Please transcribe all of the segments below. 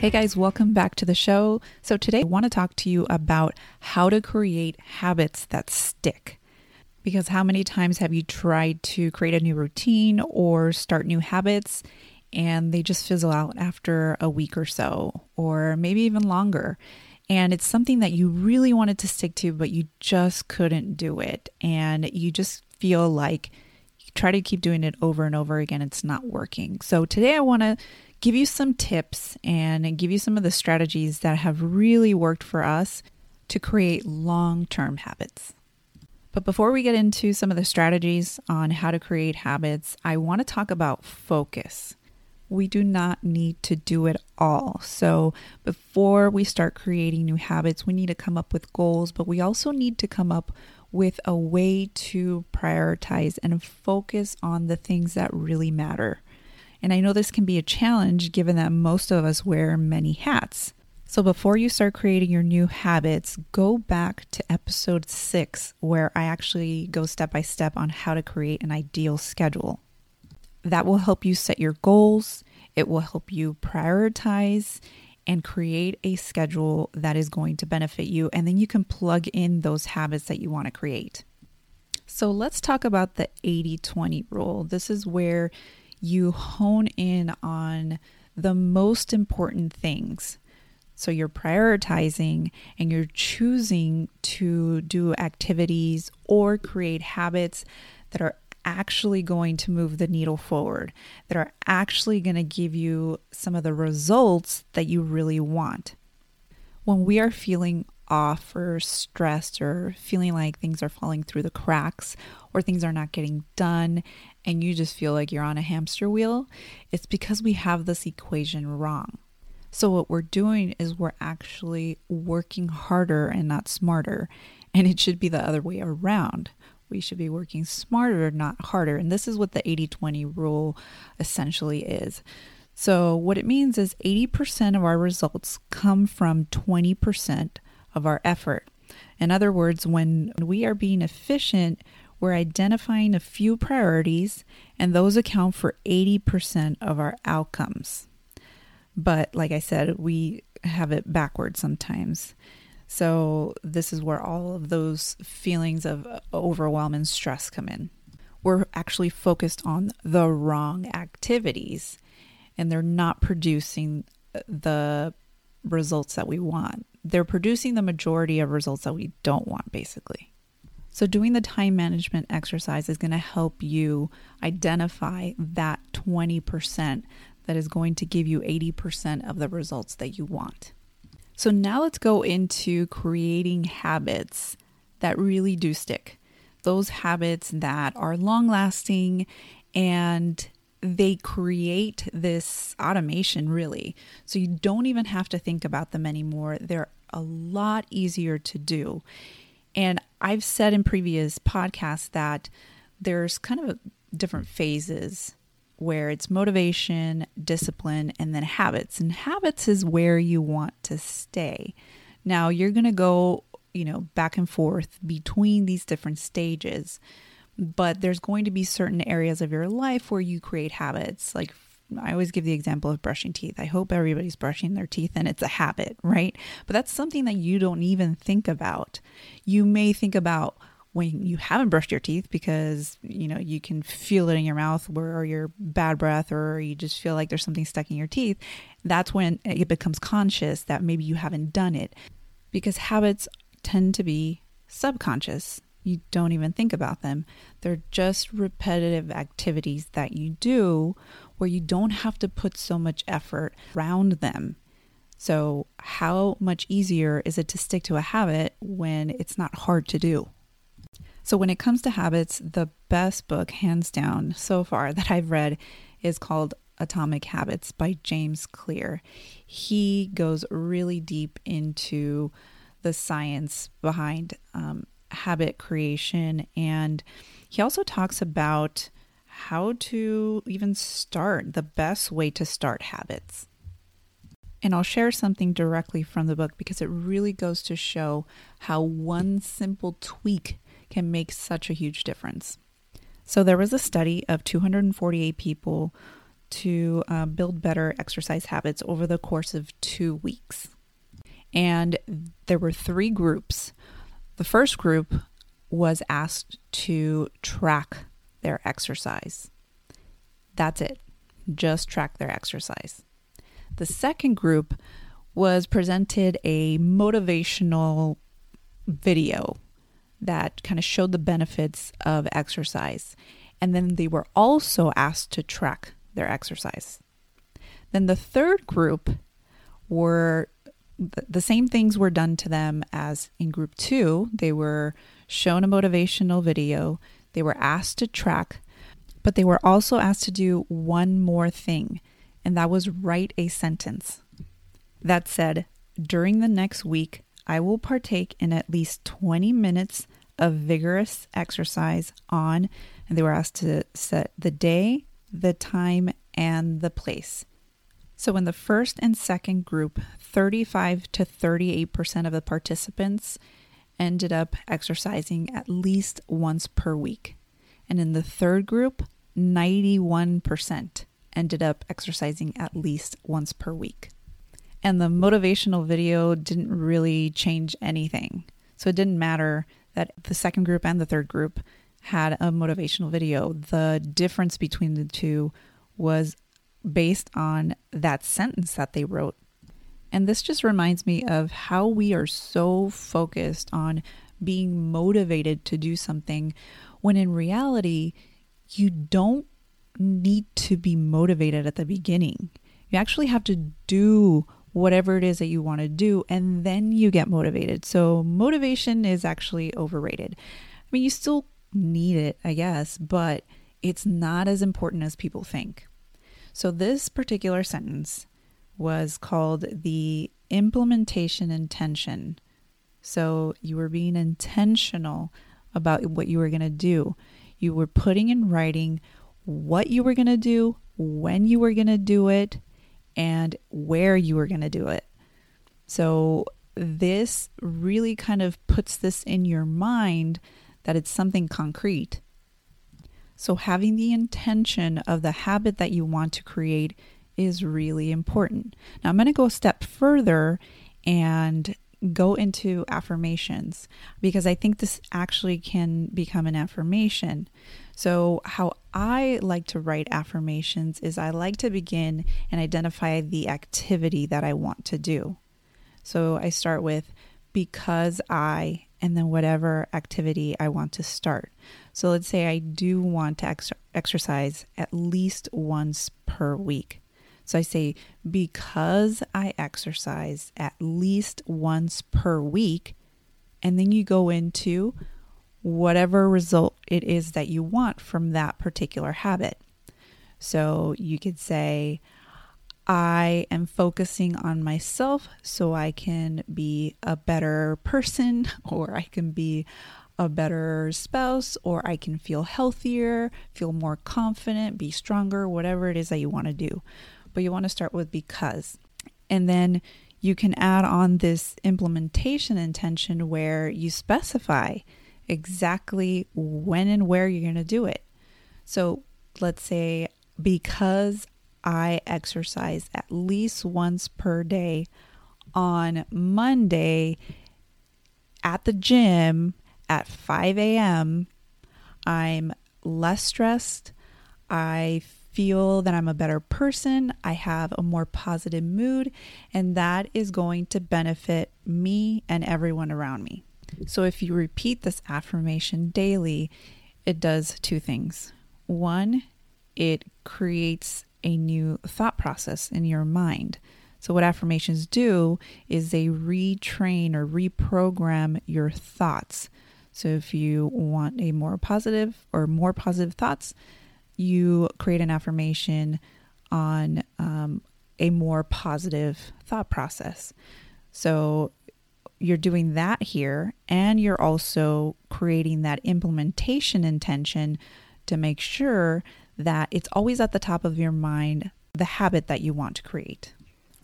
Hey guys, welcome back to the show. So today I want to talk to you about how to create habits that stick. Because how many times have you tried to create a new routine or start new habits and they just fizzle out after a week or so, or maybe even longer? And it's something that you really wanted to stick to, but you just couldn't do it. And you just feel like you try to keep doing it over and over again, it's not working. So today I want to give you some tips and give you some of the strategies that have really worked for us to create long-term habits. But before we get into some of the strategies on how to create habits, I want to talk about focus. We do not need to do it all. So before we start creating new habits, we need to come up with goals, but we also need to come up with a way to prioritize and focus on the things that really matter. And I know this can be a challenge given that most of us wear many hats. So before you start creating your new habits, go back to episode 6, where I actually go step by step on how to create an ideal schedule. That will help you set your goals. It will help you prioritize and create a schedule that is going to benefit you. And then you can plug in those habits that you want to create. So let's talk about the 80-20 rule. This is where you hone in on the most important things. So you're prioritizing and you're choosing to do activities or create habits that are actually going to move the needle forward, that are actually going to give you some of the results that you really want. When we are feeling off or stressed or feeling like things are falling through the cracks or things are not getting done and you just feel like you're on a hamster wheel, it's because we have this equation wrong. So what we're doing is we're actually working harder and not smarter. And it should be the other way around. We should be working smarter, not harder. And this is what the 80-20 rule essentially is. So what it means is 80% of our results come from 20% of our effort. In other words, when we are being efficient, we're identifying a few priorities, and those account for 80% of our outcomes. But like I said, we have it backwards sometimes. So this is where all of those feelings of overwhelm and stress come in. We're actually focused on the wrong activities, and they're not producing the results that we want. They're producing the majority of results that we don't want, basically. So doing the time management exercise is going to help you identify that 20% that is going to give you 80% of the results that you want. So now let's go into creating habits that really do stick. Those habits that are long-lasting and they create this automation really. So you don't even have to think about them anymore. They're a lot easier to do. And I've said in previous podcasts that there's kind of different phases where it's motivation, discipline, and then habits. And habits is where you want to stay. Now you're going to go, back and forth between these different stages, but there's going to be certain areas of your life where you create habits. Like I always give the example of brushing teeth. I hope everybody's brushing their teeth and it's a habit, right? But that's something that you don't even think about. You may think about when you haven't brushed your teeth because, you can feel it in your mouth or your bad breath, or you just feel like there's something stuck in your teeth. That's when it becomes conscious that maybe you haven't done it, because habits tend to be subconscious. You don't even think about them. They're just repetitive activities that you do where you don't have to put so much effort around them. So how much easier is it to stick to a habit when it's not hard to do? So when it comes to habits, the best book, hands down, so far that I've read is called Atomic Habits by James Clear. He goes really deep into the science behind habit creation, and he also talks about how to even start, the best way to start habits. And I'll share something directly from the book because it really goes to show how one simple tweak can make such a huge difference. So there was a study of 248 people to build better exercise habits over the course of 2 weeks. And there were 3 groups. The first group was asked to track their exercise. That's it. Just track their exercise. The second group was presented a motivational video that kind of showed the benefits of exercise. And then they were also asked to track their exercise. Then the third group were, the same things were done to them as in group 2. They were shown a motivational video. They were asked to track, but they were also asked to do one more thing. And that was write a sentence that said, during the next week, I will partake in at least 20 minutes of vigorous exercise on, and they were asked to set the day, the time, and the place. So in the first and second group, 35 to 38% of the participants ended up exercising at least once per week. And in the third group, 91% ended up exercising at least once per week. And the motivational video didn't really change anything. So it didn't matter that the second group and the third group had a motivational video. The difference between the two was based on that sentence that they wrote. And this just reminds me of how we are so focused on being motivated to do something when in reality, you don't need to be motivated at the beginning. You actually have to do whatever it is that you want to do, and then you get motivated. So motivation is actually overrated. I mean, you still need it, I guess, but it's not as important as people think. So this particular sentence was called the implementation intention. So you were being intentional about what you were going to do. You were putting in writing what you were going to do, when you were going to do it, and where you were going to do it. So this really kind of puts this in your mind that it's something concrete. So having the intention of the habit that you want to create is really important. Now I'm going to go a step further and go into affirmations because I think this actually can become an affirmation. So how I like to write affirmations is I like to begin and identify the activity that I want to do. So I start with because I, and then whatever activity I want to start. So let's say I do want to exercise at least once per week. So I say, because I exercise at least once per week, and then you go into whatever result it is that you want from that particular habit. So you could say, I am focusing on myself so I can be a better person, or I can be a better spouse, or I can feel healthier, feel more confident, be stronger, whatever it is that you want to do. But you want to start with because. And then you can add on this implementation intention where you specify exactly when and where you're going to do it. So let's say, because I exercise at least once per day on Monday at the gym at 5 a.m., I'm less stressed. I feel that I'm a better person, I have a more positive mood, and that is going to benefit me and everyone around me. So if you repeat this affirmation daily, it does 2 things. 1, it creates a new thought process in your mind. So what affirmations do is they retrain or reprogram your thoughts. So if you want a more positive or more positive thoughts, you create an affirmation on a more positive thought process. So you're doing that here, and you're also creating that implementation intention to make sure that it's always at the top of your mind, the habit that you want to create.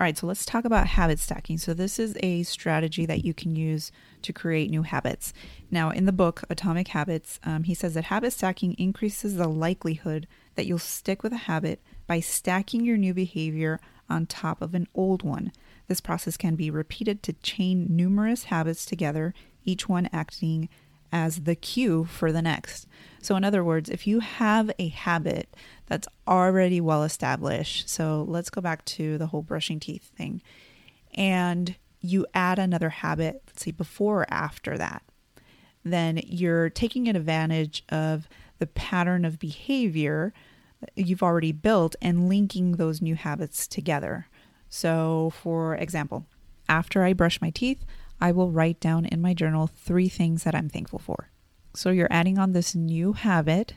All right, so let's talk about habit stacking. So this is a strategy that you can use to create new habits. Now, in the book, Atomic Habits, he says that habit stacking increases the likelihood that you'll stick with a habit by stacking your new behavior on top of an old one. This process can be repeated to chain numerous habits together, each one acting as the cue for the next. So in other words, if you have a habit that's already well established, so let's go back to the whole brushing teeth thing, and you add another habit, let's see, before or after that, then you're taking advantage of the pattern of behavior you've already built and linking those new habits together. So for example, after I brush my teeth, I will write down in my journal 3 things that I'm thankful for. So you're adding on this new habit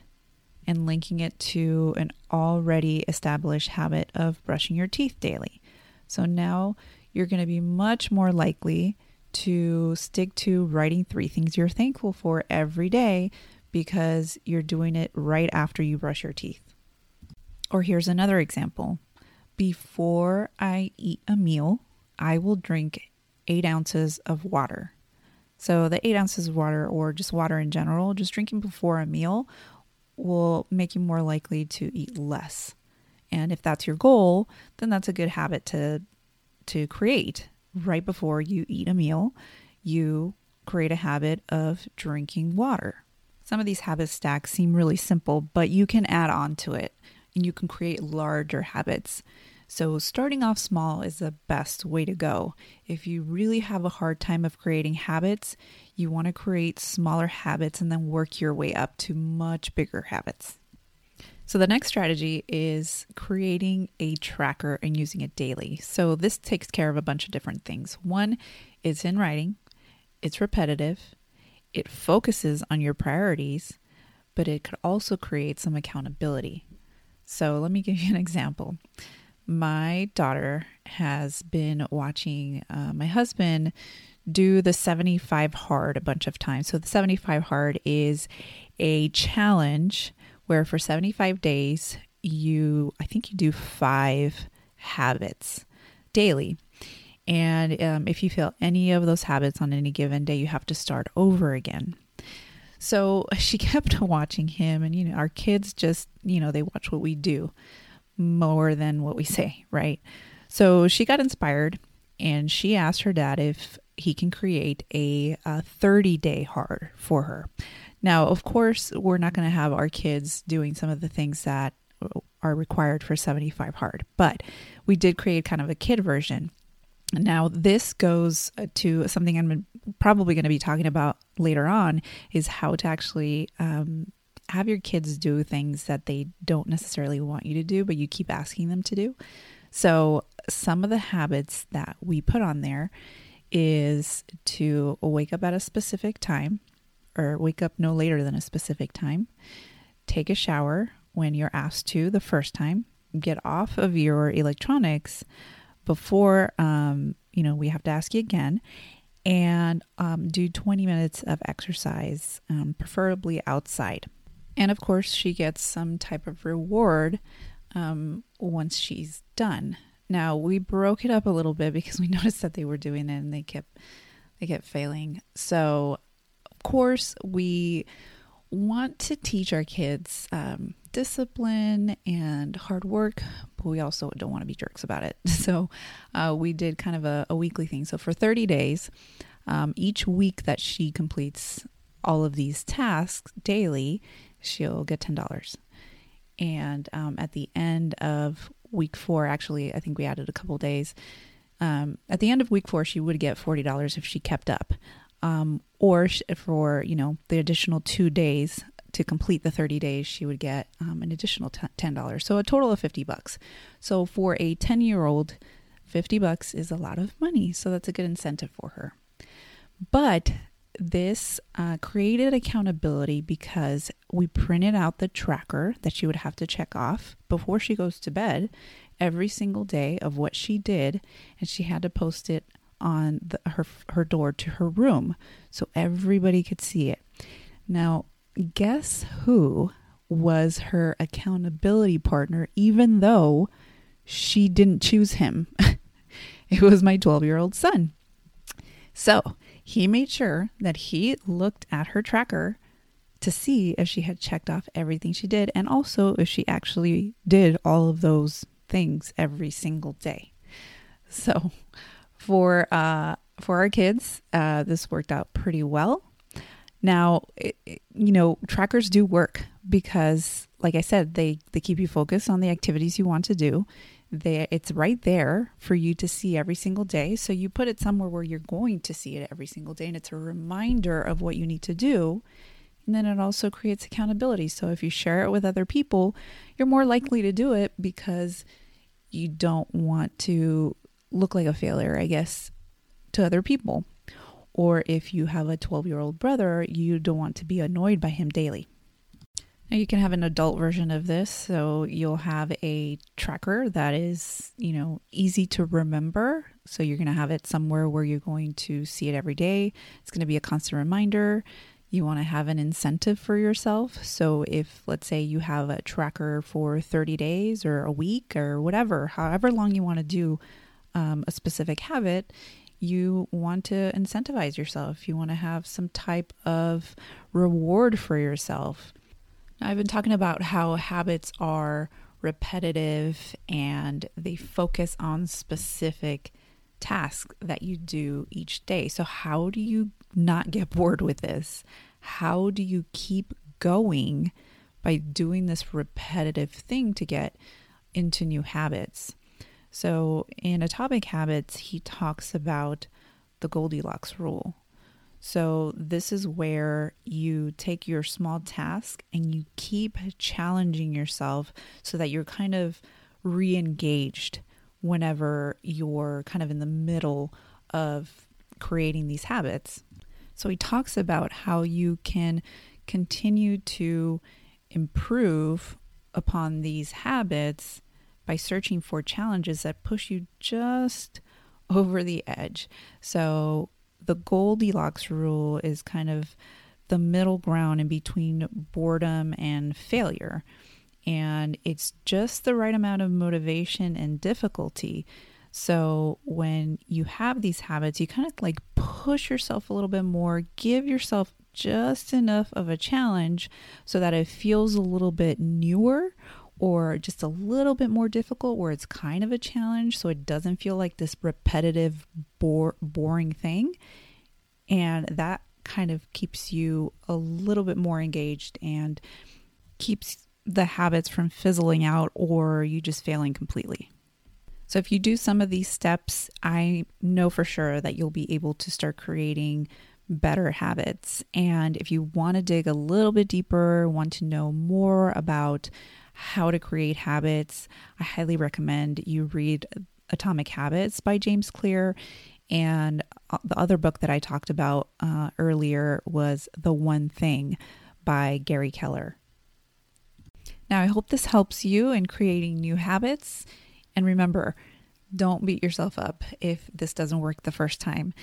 and linking it to an already established habit of brushing your teeth daily. So now you're going to be much more likely to stick to writing 3 things you're thankful for every day because you're doing it right after you brush your teeth. Or here's another example. Before I eat a meal, I will drink 8 ounces of water. So the 8 ounces of water, or just water in general, just drinking before a meal will make you more likely to eat less. And if that's your goal, then that's a good habit to create. Right before you eat a meal, you create a habit of drinking water. Some of these habit stacks seem really simple, but you can add on to it and you can create larger habits. So starting off small is the best way to go. If you really have a hard time of creating habits, you want to create smaller habits and then work your way up to much bigger habits. So the next strategy is creating a tracker and using it daily. So this takes care of a bunch of different things. One, it's in writing, it's repetitive, it focuses on your priorities, but it could also create some accountability. So let me give you an example. My daughter has been watching my husband do the 75 hard a bunch of times. So the 75 hard is a challenge where for 75 days, you do 5 habits daily. And if you fail any of those habits on any given day, you have to start over again. So she kept watching him, and our kids just, they watch what we do more than what we say, right? So she got inspired and she asked her dad if he can create a 30-day hard for her. Now, of course, we're not going to have our kids doing some of the things that are required for 75 hard, but we did create kind of a kid version. Now, this goes to something I'm probably going to be talking about later on, is how to actually have your kids do things that they don't necessarily want you to do, but you keep asking them to do. So some of the habits that we put on there is to wake up at a specific time, or wake up no later than a specific time, take a shower when you're asked to the first time, get off of your electronics before, we have to ask you again, and do 20 minutes of exercise, preferably outside. And of course, she gets some type of reward once she's done. Now, we broke it up a little bit because we noticed that they were doing it and they kept failing. So, of course, we want to teach our kids discipline and hard work, but we also don't want to be jerks about it. So we did kind of a weekly thing. So for 30 days, each week that she completes all of these tasks daily, she'll get $10. And at the end of week 4, actually, I think we added a couple days. At the end of week 4, she would get $40 if she kept up. Or for the additional 2 days to complete the 30 days, she would get an additional $10. So a total of $50. So for a 10-year-old, $50 is a lot of money. So that's a good incentive for her. But this created accountability because we printed out the tracker that she would have to check off before she goes to bed. every single day of what she did, and she had to post it on her door to her room so everybody could see it. Now, guess who was her accountability partner, even though she didn't choose him? It was my 12-year-old son. So he made sure that he looked at her tracker to see if she had checked off everything she did, and also if she actually did all of those things every single day. So for our kids, this worked out pretty well. Now, trackers do work because, like I said, they keep you focused on the activities you want to do. It's right there for you to see every single day. So you put it somewhere where you're going to see it every single day, and it's a reminder of what you need to do. And then it also creates accountability. So if you share it with other people, you're more likely to do it because you don't want to look like a failure, I guess, to other people. Or if you have a 12-year-old brother, you don't want to be annoyed by him daily. Now you can have an adult version of this. So you'll have a tracker that is, easy to remember. So you're going to have it somewhere where you're going to see it every day. It's going to be a constant reminder. You want to have an incentive for yourself. So if, let's say, you have a tracker for 30 days or a week or whatever, however long you want to do a specific habit, you want to incentivize yourself. You want to have some type of reward for yourself. Now, I've been talking about how habits are repetitive and they focus on specific task that you do each day. So how do you not get bored with this? How do you keep going by doing this repetitive thing to get into new habits? So in Atomic Habits, he talks about the Goldilocks rule. So this is where you take your small task and you keep challenging yourself so that you're kind of re-engaged whenever you're kind of in the middle of creating these habits. So he talks about how you can continue to improve upon these habits by searching for challenges that push you just over the edge. So the Goldilocks rule is kind of the middle ground in between boredom and failure. And it's just the right amount of motivation and difficulty. So when you have these habits, you kind of like push yourself a little bit more, give yourself just enough of a challenge so that it feels a little bit newer or just a little bit more difficult, where it's kind of a challenge. So it doesn't feel like this repetitive, boring thing. And that kind of keeps you a little bit more engaged and keeps the habits from fizzling out or you just failing completely. So if you do some of these steps, I know for sure that you'll be able to start creating better habits. And if you want to dig a little bit deeper, want to know more about how to create habits, I highly recommend you read Atomic Habits by James Clear. And the other book that I talked about earlier was The One Thing by Gary Keller. Now, I hope this helps you in creating new habits. And remember, don't beat yourself up if this doesn't work the first time.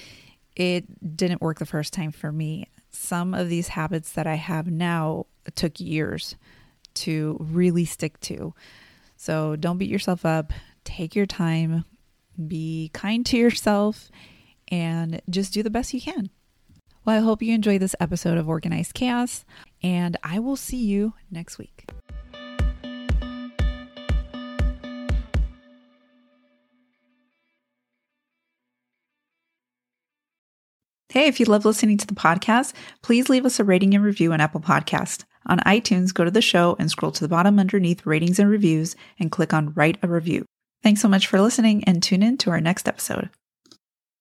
It didn't work the first time for me. Some of these habits that I have now took years to really stick to. So don't beat yourself up. Take your time. Be kind to yourself and just do the best you can. Well, I hope you enjoyed this episode of Organized Chaos, and I will see you next week. Hey, if you love listening to the podcast, please leave us a rating and review on Apple Podcasts. On iTunes, go to the show and scroll to the bottom underneath ratings and reviews and click on Write a Review. Thanks so much for listening, and tune in to our next episode.